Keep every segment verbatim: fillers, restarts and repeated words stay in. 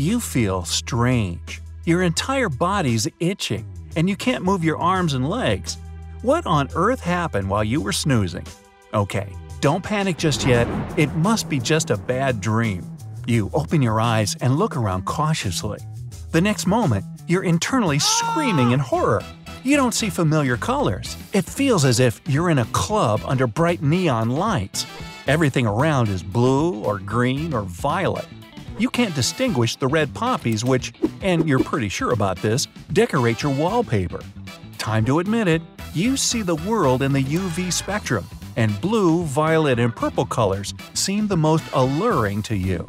You feel strange. Your entire body's itching, and you can't move your arms and legs. What on earth happened while you were snoozing? Okay, don't panic just yet. It must be just a bad dream. You open your eyes and look around cautiously. The next moment, you're internally screaming in horror. You don't see familiar colors. It feels as if you're in a club under bright neon lights. Everything around is blue or green or violet. You can't distinguish the red poppies which, and you're pretty sure about this, decorate your wallpaper. Time to admit it, you see the world in the U V spectrum, and blue, violet, and purple colors seem the most alluring to you.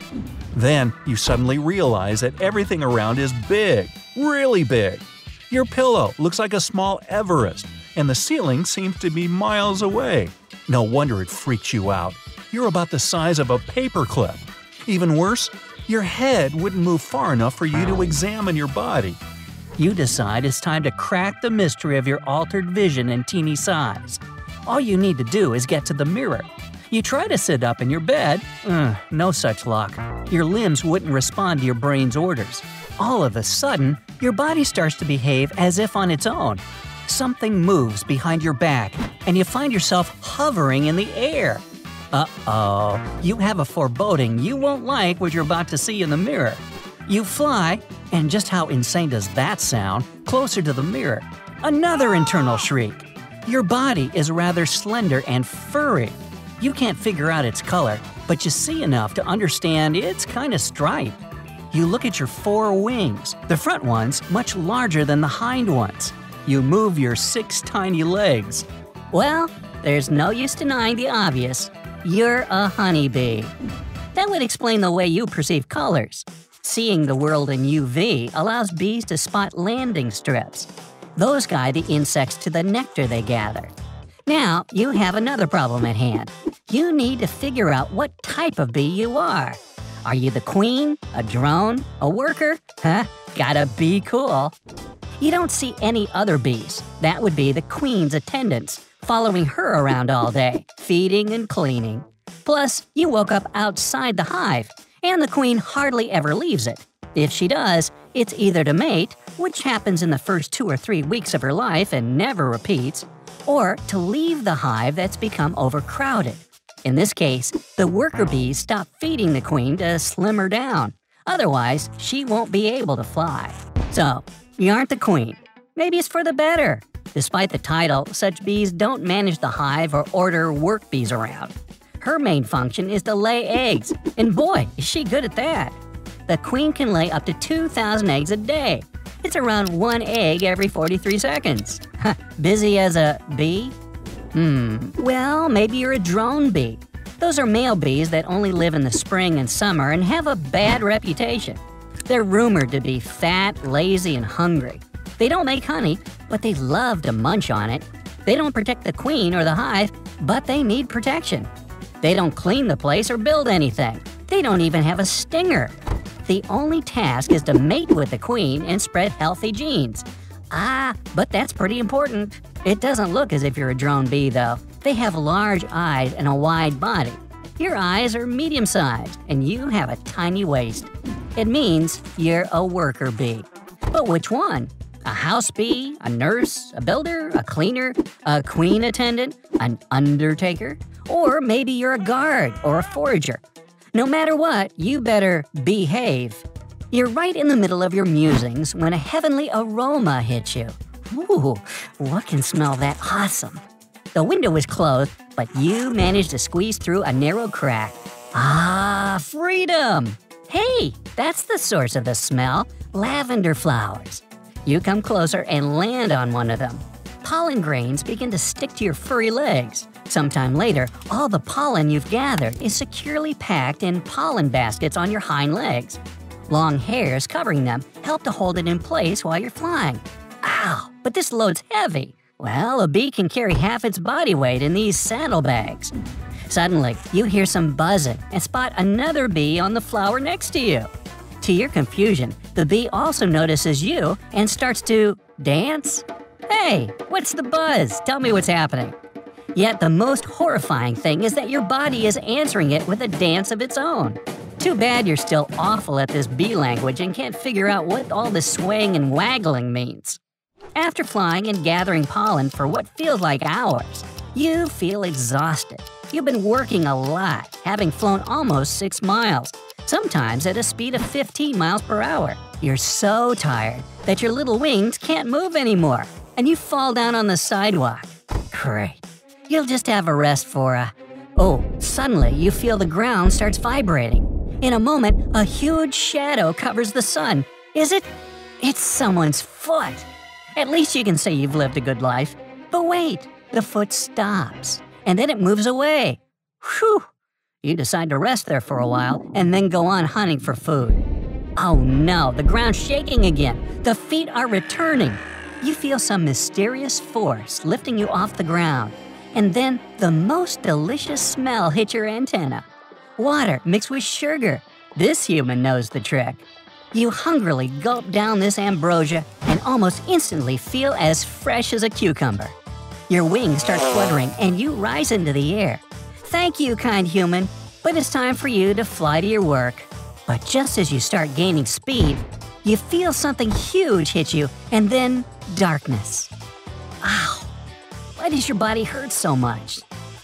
Then you suddenly realize that everything around is big, really big. Your pillow looks like a small Everest, and the ceiling seems to be miles away. No wonder it freaks you out. You're about the size of a paperclip. Even worse, your head wouldn't move far enough for you to examine your body. You decide it's time to crack the mystery of your altered vision and teeny size. All you need to do is get to the mirror. You try to sit up in your bed. Ugh, no such luck. Your limbs wouldn't respond to your brain's orders. All of a sudden, your body starts to behave as if on its own. Something moves behind your back, and you find yourself hovering in the air. Uh-oh, you have a foreboding you won't like what you're about to see in the mirror. You fly, and just how insane does that sound, closer to the mirror. Another internal shriek. Your body is rather slender and furry. You can't figure out its color, but you see enough to understand it's kind of striped. You look at your four wings, the front ones much larger than the hind ones. You move your six tiny legs. Well, there's no use denying the obvious. You're a honeybee. That would explain the way you perceive colors. Seeing the world in U V allows bees to spot landing strips. Those guide the insects to the nectar they gather. Now, you have another problem at hand. You need to figure out what type of bee you are. Are you the queen, a drone, a worker? Huh? Gotta be cool. You don't see any other bees. That would be the queen's attendants, following her around all day, feeding and cleaning. Plus, you woke up outside the hive, and the queen hardly ever leaves it. If she does, it's either to mate, which happens in the first two or three weeks of her life and never repeats, or to leave the hive that's become overcrowded. In this case, the worker bees stop feeding the queen to slim her down. Otherwise, she won't be able to fly. So, you aren't the queen. Maybe it's for the better. Despite the title, such bees don't manage the hive or order work bees around. Her main function is to lay eggs, and boy, is she good at that! The queen can lay up to two thousand eggs a day. It's around one egg every forty-three seconds. Busy as a bee? Hmm, well, maybe you're a drone bee. Those are male bees that only live in the spring and summer and have a bad reputation. They're rumored to be fat, lazy, and hungry. They don't make honey, but they love to munch on it. They don't protect the queen or the hive, but they need protection. They don't clean the place or build anything. They don't even have a stinger. The only task is to mate with the queen and spread healthy genes. Ah, but that's pretty important. It doesn't look as if you're a drone bee, though. They have large eyes and a wide body. Your eyes are medium-sized, and you have a tiny waist. It means you're a worker bee. But which one? A house bee, a nurse, a builder, a cleaner, a queen attendant, an undertaker? Or maybe you're a guard or a forager. No matter what, you better behave. You're right in the middle of your musings when a heavenly aroma hits you. Ooh, what can smell that awesome? The window is closed, but you manage to squeeze through a narrow crack. Ah, freedom! Hey, that's the source of the smell, lavender flowers. You come closer and land on one of them. Pollen grains begin to stick to your furry legs. Sometime later, all the pollen you've gathered is securely packed in pollen baskets on your hind legs. Long hairs covering them help to hold it in place while you're flying. Ow, but this load's heavy. Well, a bee can carry half its body weight in these saddlebags. Suddenly, you hear some buzzing and spot another bee on the flower next to you. To your confusion, the bee also notices you and starts to dance. Hey, what's the buzz? Tell me what's happening. Yet the most horrifying thing is that your body is answering it with a dance of its own. Too bad you're still awful at this bee language and can't figure out what all this swaying and waggling means. After flying and gathering pollen for what feels like hours, you feel exhausted. You've been working a lot, having flown almost six miles, sometimes at a speed of fifteen miles per hour. You're so tired that your little wings can't move anymore, and you fall down on the sidewalk. Great. You'll just have a rest for a... Oh, suddenly you feel the ground starts vibrating. In a moment, a huge shadow covers the sun. Is it? It's someone's foot. At least you can say you've lived a good life. But wait, the foot stops, and then it moves away. Whew! You decide to rest there for a while and then go on hunting for food. Oh no, the ground's shaking again. The feet are returning. You feel some mysterious force lifting you off the ground. And then the most delicious smell hits your antenna. Water mixed with sugar. This human knows the trick. You hungrily gulp down this ambrosia and almost instantly feel as fresh as a cucumber. Your wings start fluttering and you rise into the air. Thank you, kind human, but it's time for you to fly to your work. But just as you start gaining speed, you feel something huge hit you and then darkness. Ow! Why does your body hurt so much?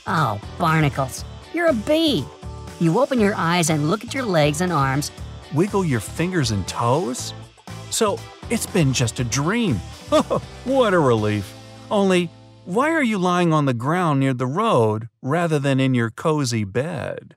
Oh, barnacles. You're a bee. You open your eyes and look at your legs and arms. Wiggle your fingers and toes? So it's been just a dream. What a relief. Only, why are you lying on the ground near the road rather than in your cozy bed?